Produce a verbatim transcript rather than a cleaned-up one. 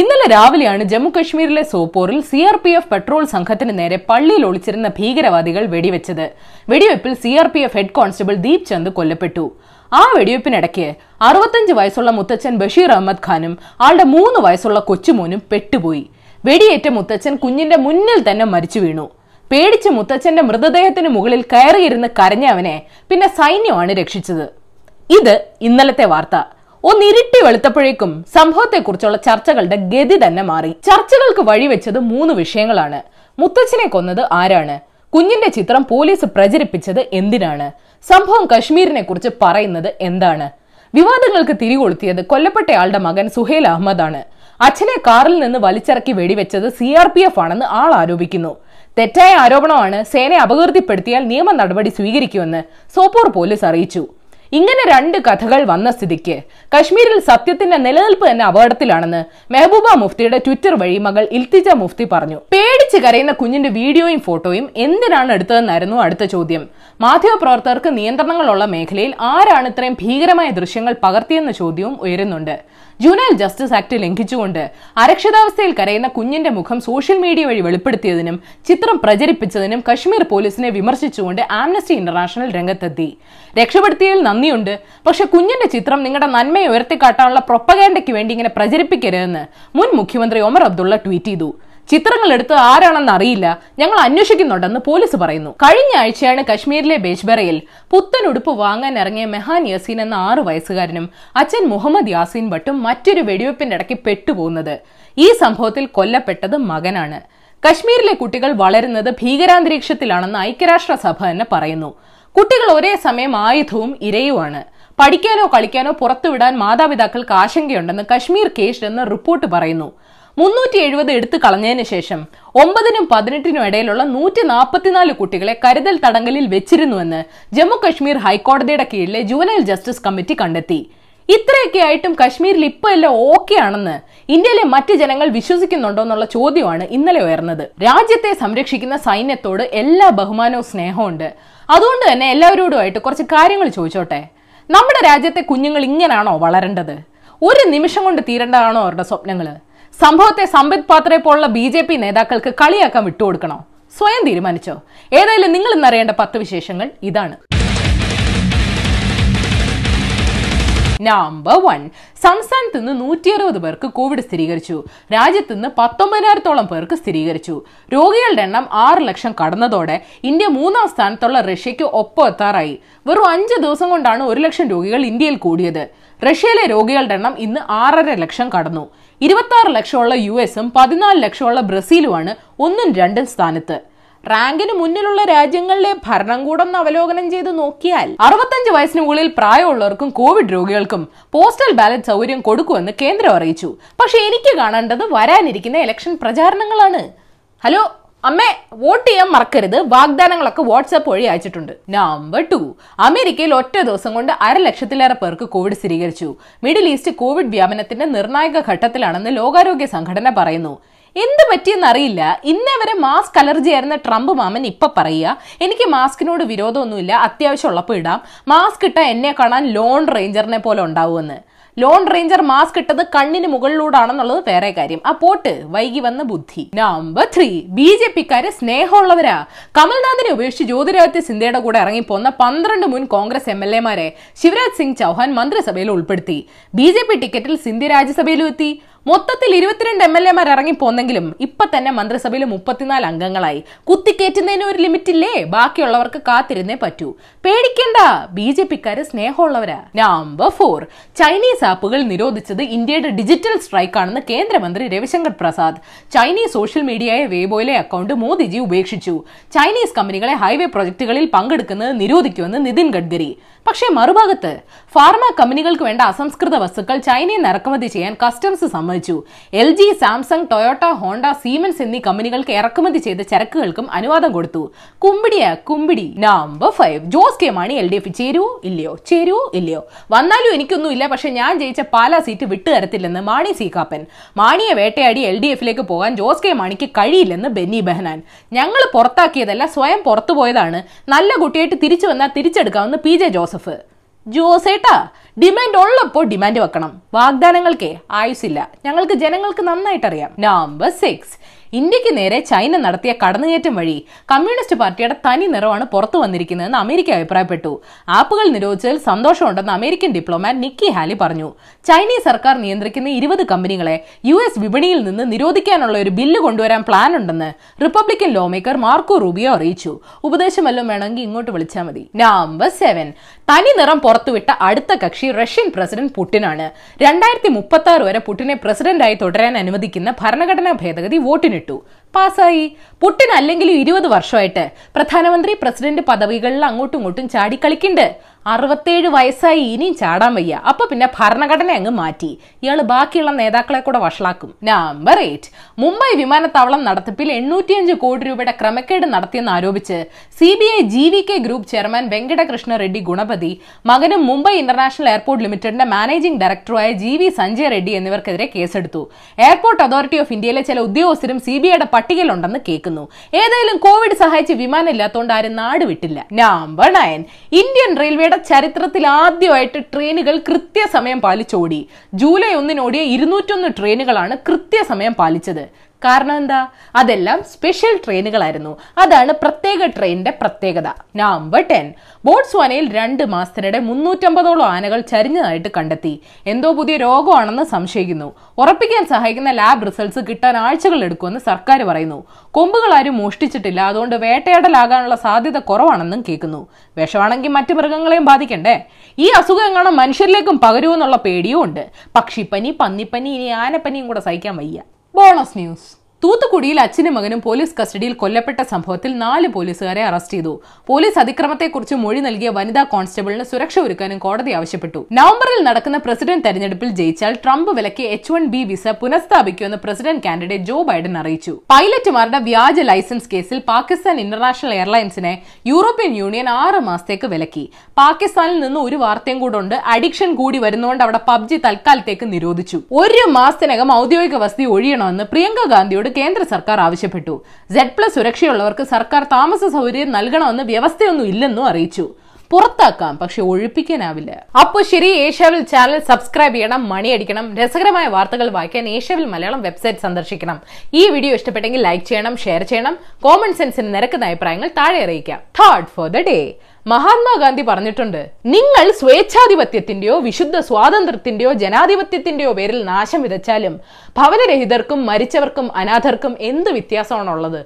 ഇന്നലെ രാവിലെയാണ് ജമ്മു കശ്മീരിലെ സോപ്പോറിൽ C R P F patrol സംഘത്തിന് നേരെ പള്ളിയിൽ ഒളിച്ചിരുന്ന ഭീകരവാദികൾ വെടിവെച്ചത്. വെടിവെപ്പിൽ C R P F head constable Deep Chand കൊല്ലപ്പെട്ടു. ആ വെടിവെപ്പിനിടയ്ക്ക് അറുപത്തഞ്ച് വയസ്സുള്ള മുത്തച്ഛൻ ബഷീർ അഹമ്മദ് ഖാനും ആളുടെ മൂന്ന് വയസ്സുള്ള കൊച്ചുമോനും പെട്ടുപോയി. വെടിയേറ്റ മുത്തച്ഛൻ കുഞ്ഞിന്റെ മുന്നിൽ തന്നെ മരിച്ചു വീണു. പേടിച്ച് മുത്തച്ഛന്റെ മൃതദേഹത്തിന് മുകളിൽ കയറിയിരുന്ന് കരഞ്ഞവനെ പിന്നെ സൈന്യമാണ് രക്ഷിച്ചത്. ഇത് ഇന്നലത്തെ വാർത്ത. ഒന്നിരുട്ടി വെളുത്തപ്പോഴേക്കും സംഭവത്തെക്കുറിച്ചുള്ള ചർച്ചകളുടെ ഗതി തന്നെ മാറി. ചർച്ചകൾക്ക് വഴിവെച്ചത് മൂന്ന് വിഷയങ്ങളാണ്. മുത്തച്ഛനെ കൊന്നത് ആരാണ്? കുഞ്ഞിന്റെ ചിത്രം പോലീസ് പ്രചരിപ്പിച്ചത് എന്തിനാണ്? സംഭവം കശ്മീരിനെ കുറിച്ച് പറയുന്നത് എന്താണ്? വിവാദങ്ങൾക്ക് തിരികൊളുത്തിയത് കൊല്ലപ്പെട്ടയാളുടെ മകൻ സുഹേൽ അഹമ്മദ് ആണ്. അച്ഛനെ കാറിൽ നിന്ന് വലിച്ചിറക്കി വെടിവെച്ചത് സി ആർ പി എഫ് ആണെന്ന് ആൾ ആരോപിക്കുന്നു. തെറ്റായ ആരോപണമാണ്. സേനയെ അപകീർത്തിപ്പെടുത്തിയാൽ നിയമ നടപടി സ്വീകരിക്കുമെന്ന് സോപ്പോർ പോലീസ് അറിയിച്ചു. ഇങ്ങനെ രണ്ട് കഥകൾ വന്ന സ്ഥിതിക്ക് കശ്മീരിൽ സത്യത്തിന്റെ നിലനിൽപ്പ് തന്നെ അപകടത്തിലാണെന്ന് മെഹബൂബ മുഫ്തിയുടെ ട്വിറ്റർ വഴി മകൾ ഇൽത്തിജ മുഫ്തി പറഞ്ഞു. പേടിച്ച് കരയുന്ന കുഞ്ഞിന്റെ വീഡിയോയും ഫോട്ടോയും എന്തിനാണ് എടുത്തതെന്നായിരുന്നു അടുത്ത ചോദ്യം. മാധ്യമപ്രവർത്തകർക്ക് നിയന്ത്രണങ്ങളുള്ള മേഖലയിൽ ആരാണ് ഇത്രയും ഭീകരമായ ദൃശ്യങ്ങൾ പകർത്തിയെന്ന ചോദ്യവും ഉയരുന്നുണ്ട്. ജൂനൽ ജസ്റ്റിസ് ആക്ട് ലംഘിച്ചുകൊണ്ട് അരക്ഷിതാവസ്ഥയിൽ കരയുന്ന കുഞ്ഞിന്റെ മുഖം സോഷ്യൽ മീഡിയ വഴി വെളിപ്പെടുത്തിയതിനും ചിത്രം പ്രചരിപ്പിച്ചതിനും കശ്മീർ പോലീസിനെ വിമർശിച്ചുകൊണ്ട് ആംനസ്റ്റി ഇന്റർനാഷണൽ രംഗത്തെത്തി. രക്ഷപ്പെടുത്തിയതിൽ നന്ദിയുണ്ട്, പക്ഷെ കുഞ്ഞിന്റെ ചിത്രം നിങ്ങളുടെ നന്മയെ ഉയർത്തിക്കാട്ടാനുള്ള പ്രൊപ്പഗാൻഡയ്ക്ക് വേണ്ടി ഇങ്ങനെ പ്രചരിപ്പിക്കരുതെന്ന് മുൻ മുഖ്യമന്ത്രി ഒമർ അബ്ദുള്ള ട്വീറ്റ് ചെയ്തു. ചിത്രങ്ങൾ എടുത്ത് ആരാണെന്ന് അറിയില്ല, ഞങ്ങൾ അന്വേഷിക്കുന്നുണ്ടെന്ന് പോലീസ് പറയുന്നു. കഴിഞ്ഞ ആഴ്ചയാണ് കശ്മീരിലെ ബേജ്ബറയിൽ പുത്തൻ ഉടുപ്പ് വാങ്ങാൻ ഇറങ്ങിയ മെഹാൻ യാസീൻ എന്ന ആറ് വയസ്സുകാരനും അച്ഛൻ മുഹമ്മദ് യാസീൻ ഭട്ടും മറ്റൊരു വെടിവെപ്പിന്റെ ഇടയ്ക്ക് പെട്ടുപോകുന്നത്. ഈ സംഭവത്തിൽ കൊല്ലപ്പെട്ടത് മകനാണ്. കശ്മീരിലെ കുട്ടികൾ വളരുന്നത് ഭീകരാന്തരീക്ഷത്തിലാണെന്ന് ഐക്യരാഷ്ട്രസഭ തന്നെ പറയുന്നു. കുട്ടികൾ ഒരേ സമയം ആയുധവും ഇരയുമാണ്. പഠിക്കാനോ കളിക്കാനോ പുറത്തുവിടാൻ മാതാപിതാക്കൾക്ക് ആശങ്കയുണ്ടെന്ന് കശ്മീർ കേസ് എന്ന റിപ്പോർട്ട് പറയുന്നു. മുന്നൂറ്റി എഴുപത് എടുത്തു കളഞ്ഞതിന് ശേഷം ഒമ്പതിനും പതിനെട്ടിനും ഇടയിലുള്ള നൂറ്റി നാൽപ്പത്തിനാല് കുട്ടികളെ കരുതൽ തടങ്കലിൽ വെച്ചിരുന്നുവെന്ന് ജമ്മു കശ്മീർ ഹൈക്കോടതിയുടെ കീഴിലെ ജുവനൈൽ ജസ്റ്റിസ് കമ്മിറ്റി കണ്ടെത്തി. ഇത്രയൊക്കെ ആയിട്ടും കശ്മീരിൽ ഇപ്പൊ എല്ലാം ഓക്കെ ആണെന്ന് ഇന്ത്യയിലെ മറ്റ് ജനങ്ങൾ വിശ്വസിക്കുന്നുണ്ടോ എന്നുള്ള ചോദ്യമാണ് ഇന്നലെ ഉയർന്നത്. രാജ്യത്തെ സംരക്ഷിക്കുന്ന സൈന്യത്തോട് എല്ലാ ബഹുമാനവും സ്നേഹവും ഉണ്ട്. അതുകൊണ്ട് തന്നെ എല്ലാവരോടുമായിട്ട് കുറച്ച് കാര്യങ്ങൾ ചോദിച്ചോട്ടെ. നമ്മുടെ രാജ്യത്തെ കുഞ്ഞുങ്ങൾ ഇങ്ങനാണോ വളരേണ്ടത്? ഒരു നിമിഷം കൊണ്ട് തീരേണ്ടതാണോ അവരുടെ സ്വപ്നങ്ങൾ? സംഭവത്തെ സമ്പിത് പാത്രയെ പോലുള്ള ബി ജെ പി നേതാക്കൾക്ക് കളിയാക്കാൻ വിട്ടുകൊടുക്കണോ? സ്വയം തീരുമാനിച്ചോ. ഏതായാലും നിങ്ങൾ ഇന്നറിയേണ്ട പത്ത് വിശേഷങ്ങൾ ഇതാണ്. Number one. സംസ്ഥാനത്ത് നിന്ന് നൂറ്റി അറുപത് പേർക്ക് കോവിഡ് സ്ഥിരീകരിച്ചു. രാജ്യത്ത് നിന്ന് പത്തൊമ്പതിനായിരത്തോളം പേർക്ക് സ്ഥിരീകരിച്ചു. രോഗികളുടെ എണ്ണം ആറ് ലക്ഷം കടന്നതോടെ ഇന്ത്യ മൂന്നാം സ്ഥാനത്തുള്ള റഷ്യയ്ക്ക് ഒപ്പം എത്താറായി. വെറും അഞ്ച് ദിവസം കൊണ്ടാണ് ഒരു ലക്ഷം രോഗികൾ ഇന്ത്യയിൽ കൂടിയത്. റഷ്യയിലെ രോഗികളുടെ എണ്ണം ഇന്ന് ആറര ലക്ഷം കടന്നു. ഇരുപത്തി ആറ് ലക്ഷമുള്ള യു എസും പതിനാല് ലക്ഷമുള്ള ബ്രസീലുമാണ് ഒന്നും രണ്ടും സ്ഥാനത്ത്. റാങ്കിന് മുന്നിലുള്ള രാജ്യങ്ങളിലെ ഭരണകൂടം അവലോകനം ചെയ്ത് നോക്കിയാൽ അറുപത്തഞ്ച് വയസ്സിന് മുകളിൽ പ്രായമുള്ളവർക്കും കോവിഡ് രോഗികൾക്കും പോസ്റ്റൽ ബാലറ്റ് സൗകര്യം കൊടുക്കുമെന്ന് കേന്ദ്രം അറിയിച്ചു. പക്ഷെ എനിക്ക് കാണേണ്ടത് വരാനിരിക്കുന്ന ഇലക്ഷൻ പ്രചാരണങ്ങളാണ്. ഹലോ അമ്മേ, വോട്ട് ചെയ്യാൻ മറക്കരുത്. വാഗ്ദാനങ്ങളൊക്കെ വാട്സാപ്പ് വഴി അയച്ചിട്ടുണ്ട്. Number two. അമേരിക്കയിൽ ഒറ്റ ദിവസം കൊണ്ട് അര ലക്ഷത്തിലേറെ പേർക്ക് കോവിഡ് സ്ഥിരീകരിച്ചു. മിഡിൽ ഈസ്റ്റ് കോവിഡ് വ്യാപനത്തിന്റെ നിർണായക ഘട്ടത്തിലാണെന്ന് ലോകാരോഗ്യ സംഘടന പറയുന്നു. എന്ത് പറ്റിയെന്നറിയില്ല. ഇന്നേ വരെ മാസ്ക് അലർജി ആയിരുന്ന ട്രംപ് മാമൻ ഇപ്പം പറയുക, എനിക്ക് മാസ്കിനോട് വിരോധമൊന്നുമില്ല, അത്യാവശ്യം ഉള്ളപ്പോൾ ഇടാം, മാസ്ക് ഇട്ടാൽ എന്നെ കാണാൻ ലോൺ റേഞ്ചറിനെ പോലെ ഉണ്ടാവുമെന്ന്. ലോൺ റേഞ്ചർ മാസ്ക് ഇട്ടത് കണ്ണിന് മുകളിലൂടാണെന്നുള്ളത് വേറെ കാര്യം. ആ പോട്ട്, വൈകി വന്ന ബുദ്ധി. Number three. ബി ജെ പിക്കാര് സ്നേഹമുള്ളവരാ. കമൽനാഥിനെ ഉപേക്ഷിച്ച് ജ്യോതിരാദിത്യ സിന്ധ്യയുടെ കൂടെ ഇറങ്ങിപ്പോന്ന പന്ത്രണ്ട് മുൻ കോൺഗ്രസ് എം എൽ എമാരെ ശിവരാജ് സിംഗ് ചൌഹാൻ മന്ത്രിസഭയിൽ ഉൾപ്പെടുത്തി. ബി ജെ പി ടിക്കറ്റിൽ സിന്ധ്യ രാജ്യസഭയിലും എത്തി. മൊത്തത്തിൽ ഇരുപത്തിരണ്ട് എം എൽ എമാർ ഇറങ്ങിപ്പോന്നെങ്കിലും ഇപ്പൊ തന്നെ മന്ത്രിസഭയിൽ മുപ്പത്തിനാല് അംഗങ്ങളായി. കുത്തിക്കേറ്റുന്നതിന് ഒരു ലിമിറ്റില്ലേ? ബാക്കിയുള്ളവർക്ക് കാത്തിരുന്നേ പറ്റൂ. പേടിക്കേണ്ട, ബി ജെ പിക്കാര് സ്നേഹമുള്ളവരാ. Number four. ചൈനീസ് ആപ്പുകൾ നിരോധിച്ചത് ഇന്ത്യയുടെ ഡിജിറ്റൽ സ്ട്രൈക്ക് ആണെന്ന് കേന്ദ്രമന്ത്രി രവിശങ്കർ പ്രസാദ്. ചൈനീസ് സോഷ്യൽ മീഡിയയായ വേബോയിലെ അക്കൗണ്ട് മോദിജി ഉപേക്ഷിച്ചു. ചൈനീസ് കമ്പനികളെ ഹൈവേ പ്രൊജക്ടുകളിൽ പങ്കെടുക്കുന്നത് നിരോധിക്കുമെന്ന് നിതിൻ ഗഡ്കരി. പക്ഷേ മറുഭാഗത്ത് ഫാർമ കമ്പനികൾക്ക് വേണ്ട അസംസ്കൃത വസ്തുക്കൾ ചൈനയിൽ നിന്ന് ഇറക്കുമതി ചെയ്യാൻ കസ്റ്റംസ് സമ്മതിച്ചു. L G, Samsung, Toyota, Honda, Siemens എന്നീ കമ്പനികൾക്ക് ഇറക്കുമതി ചെയ്ത ചരക്കുകൾക്കും അനുവാദം കൊടുത്തു. കുമ്പിടിയാ Kumbidi. Number five. Jose K Mani L D F ചേരൂ ഇല്ലയോ, ചേരൂ ഇല്ലയോ, വന്നാലും എനിക്കൊന്നും ഇല്ല, പക്ഷെ ഞാൻ ജയിച്ച പാലാ സീറ്റ് വിട്ടുതരത്തില്ലെന്ന് മാണി സി കാപ്പൻ. മാണിയെ വേട്ടയാടി എൽ ഡി എഫിലേക്ക് പോകാൻ ജോസ് കെ മണിക്ക് കഴിയില്ലെന്ന് ബെന്നി ബെഹനാൻ. ഞങ്ങൾ പുറത്താക്കിയതല്ല, സ്വയം പുറത്തുപോയതാണ്. നല്ല കുട്ടിയായിട്ട് തിരിച്ചു വന്നാൽ തിരിച്ചെടുക്കാമെന്ന് പി ജെ ജോസഫ്. ജോസേട്ടാ, ഡിമാൻഡ് ഉള്ളപ്പോ ഡിമാൻഡ് വെക്കണം. വാഗ്ദാനങ്ങൾക്കേ ആയുസില്ല. ഞങ്ങൾക്ക് ജനങ്ങൾക്ക് നന്നായിട്ടറിയാം. നമ്പർ സിക്സ്, ഇന്ത്യക്ക് നേരെ ചൈന നടത്തിയ കടന്നുകയറ്റം വഴി കമ്മ്യൂണിസ്റ്റ് പാർട്ടിയുടെ തനി നിറവാണ് പുറത്തു വന്നിരിക്കുന്നതെന്ന് അമേരിക്ക അഭിപ്രായപ്പെട്ടു. ആപ്പുകൾ നിരോധിച്ചതിൽ സന്തോഷമുണ്ടെന്ന് അമേരിക്കൻ ഡിപ്ലോമാറ്റ് നിക്കി ഹാലി പറഞ്ഞു. ചൈനീസ് സർക്കാർ നിയന്ത്രിക്കുന്ന ഇരുപത് കമ്പനികളെ യു എസ് വിപണിയിൽ നിന്ന് നിരോധിക്കാനുള്ള ഒരു ബില്ല് കൊണ്ടുവരാൻ പ്ലാൻ ഉണ്ടെന്ന് റിപ്പബ്ലിക്കൻ ലോമേക്കർ മാർക്കോ റൂബിയോ അറിയിച്ചു. ഉപദേശം വല്ലതും വേണമെങ്കിൽ ഇങ്ങോട്ട് വിളിച്ചാൽ മതി. നമ്പർ സെവൻ, തനി നിറം പുറത്തുവിട്ട അടുത്ത കക്ഷി റഷ്യൻ പ്രസിഡന്റ് പുട്ടിനാണ്. രണ്ടായിരത്തി മുപ്പത്തി ആറ് വരെ പുട്ടിനെ പ്രസിഡന്റായി തുടരാൻ അനുവദിക്കുന്ന ഭരണഘടനാ ഭേദഗതി വോട്ടിനിട്ടു. പാസായി. പുട്ടിൻ അല്ലെങ്കിലും ഇരുപത് വർഷമായിട്ട് പ്രധാനമന്ത്രി പ്രസിഡന്റ് പദവികളിൽ അങ്ങോട്ടും ഇങ്ങോട്ടും ചാടിക്കളിക്കുന്നുണ്ട്. അറുപത്തേഴ് വയസ്സായി, ഇനിയും ചാടാൻ വയ്യ. അപ്പൊ പിന്നെ ഭരണഘടന അങ്ങ് മാറ്റി. ഇയാള് ബാക്കിയുള്ള നേതാക്കളെ കൂടെ വഷളാക്കും. നമ്പർ എയ്റ്റ്, മുംബൈ വിമാനത്താവളം നടത്തിപ്പിൽ എണ്ണൂറ്റിയഞ്ച് കോടി രൂപയുടെ ക്രമക്കേട് നടത്തിയെന്ന് ആരോപിച്ച് C B I G V K group chairman Venkata Krishna Reddy Gunapati മകനും മുംബൈ ഇന്റർനാഷണൽ എയർപോർട്ട് ലിമിറ്റഡിന്റെ മാനേജിംഗ് ഡയറക്ടറുമായ ജി വി സഞ്ജയ് റെഡ്ഡി എന്നിവർക്കെതിരെ കേസെടുത്തു. എയർപോർട്ട് അതോറിറ്റി ഓഫ് ഇന്ത്യയിലെ ചില ഉദ്യോഗസ്ഥരും സി ബി ഐയുടെ പട്ടികയിലുണ്ടെന്ന് കേൾക്കുന്നു. ഏതായാലും കോവിഡ് സഹായിച്ച് വിമാനം ഇല്ലാത്തതുകൊണ്ട് ആരും നാട് വിട്ടില്ല. നമ്പർ നയൻ, ഇന്ത്യൻ റെയിൽവേ ചരിത്രത്തിൽ ആദ്യമായിട്ട് ട്രെയിനുകൾ കൃത്യസമയം പാലിച്ചോടി. ജൂലൈ ഒന്നിനോടിയ ഇരുന്നൂറ്റൊന്ന് ട്രെയിനുകളാണ് കൃത്യസമയം പാലിച്ചത്. കാരണം എന്താ? അതെല്ലാം സ്പെഷ്യൽ ട്രെയിനുകളായിരുന്നു. അതാണ് പ്രത്യേക ട്രെയിനിന്റെ പ്രത്യേകത. നമ്പർ ടെൻ, ബോട്സ്വാനയിൽ രണ്ട് മാസത്തിനിടെ മുന്നൂറ്റമ്പതോളം ആനകൾ ചരിഞ്ഞതായിട്ട് കണ്ടെത്തി. എന്തോ പുതിയ രോഗമാണെന്ന് സംശയിക്കുന്നു. ഉറപ്പിക്കാൻ സഹായിക്കുന്ന ലാബ് റിസൾട്ട്സ് കിട്ടാൻ ആഴ്ചകൾ എടുക്കുമെന്ന് സർക്കാർ പറയുന്നു. കൊമ്പുകൾ ആരും മോഷ്ടിച്ചിട്ടില്ല, അതുകൊണ്ട് വേട്ടയാടലാകാനുള്ള സാധ്യത കുറവാണെന്നും കേൾക്കുന്നു. വിഷമാണെങ്കിൽ മറ്റു മൃഗങ്ങളെയും ബാധിക്കണ്ടേ? ഈ അസുഖങ്ങൾ മനുഷ്യരിലേക്കും പകരുമെന്നുള്ള പേടിയും ഉണ്ട്. പക്ഷിപ്പനി, പന്നിപ്പനി, ഇനി ആനപ്പനിയും കൂടെ സഹിക്കാൻ വയ്യ. ബോണസ് ന്യൂസ്, തൂത്തുക്കുടിയിൽ അച്ഛനും മകനും പോലീസ് കസ്റ്റഡിയിൽ കൊല്ലപ്പെട്ട സംഭവത്തിൽ നാല് പോലീസുകാരെ അറസ്റ്റ് ചെയ്തു. പോലീസ് അതിക്രമത്തെക്കുറിച്ച് മൊഴി നൽകിയ വനിതാ കോൺസ്റ്റബിളിന് സുരക്ഷ ഒരുക്കാനും കോടതി ആവശ്യപ്പെട്ടു. നവംബറിൽ നടക്കുന്ന പ്രസിഡന്റ് തെരഞ്ഞെടുപ്പിൽ ജയിച്ചാൽ ട്രംപ് വിലക്കിയ എച്ച് വൺ ബി വിസ പുനഃസ്ഥാപിക്കുമെന്ന് പ്രസിഡന്റ് കാൻഡിഡേറ്റ് ജോ ബൈഡൻ അറിയിച്ചു. പൈലറ്റുമാരുടെ വ്യാജ ലൈസൻസ് കേസിൽ പാകിസ്ഥാൻ ഇന്റർനാഷണൽ എയർലൈൻസിനെ യൂറോപ്യൻ യൂണിയൻ ആറ് മാസത്തേക്ക് വിലക്കി. പാകിസ്ഥാനിൽ നിന്ന് ഒരു വാർത്തയും കൂടെ ഉണ്ട്. അഡിക്ഷൻ കൂടി വരുന്നതുകൊണ്ട് അവിടെ പബ്ജി തൽക്കാലത്തേക്ക് നിരോധിച്ചു. ഒരു മാസത്തിനകം ഔദ്യോഗിക വസതി ഒഴിയണമെന്ന് പ്രിയങ്ക ഗാന്ധിയോട് കേന്ദ്ര സർക്കാർ ആവശ്യപ്പെട്ടു. സെഡ് പ്ലസ് സുരക്ഷയുള്ളവർക്ക് സർക്കാർ താമസ സൗകര്യം നൽകണമെന്ന് വ്യവസ്ഥയൊന്നും ഇല്ലെന്നും അറിയിച്ചു. പുറത്താക്കാം, പക്ഷെ ഒഴിപ്പിക്കാനാവില്ല. അപ്പോൾ ശരി, ഏഷ്യാവിൽ ചാനൽ സബ്സ്ക്രൈബ് ചെയ്യണം, മണിയടിക്കണം. രസകരമായ വാർത്തകൾ വായിക്കാൻ ഏഷ്യാവിൽ മലയാളം വെബ്സൈറ്റ് സന്ദർശിക്കണം. ഈ വീഡിയോ ഇഷ്ടപ്പെട്ടെങ്കിൽ ലൈക്ക് ചെയ്യണം, ഷെയർ ചെയ്യണം. കോമൺ സെൻസിന് നിരക്കുന്ന അഭിപ്രായങ്ങൾ താഴെ അറിയിക്കാം. Thought for the day. Mahatma Gandhi പറഞ്ഞിട്ടുണ്ട്, നിങ്ങൾ സ്വേച്ഛാധിപത്യത്തിന്റെയോ വിശുദ്ധ സ്വാതന്ത്ര്യത്തിന്റെയോ ജനാധിപത്യത്തിന്റെയോ പേരിൽ നാശം വിതച്ചാലും ഭവനരഹിതർക്കും മരിച്ചവർക്കും അനാഥർക്കും എന്ത് വ്യത്യാസമാണുള്ളത്?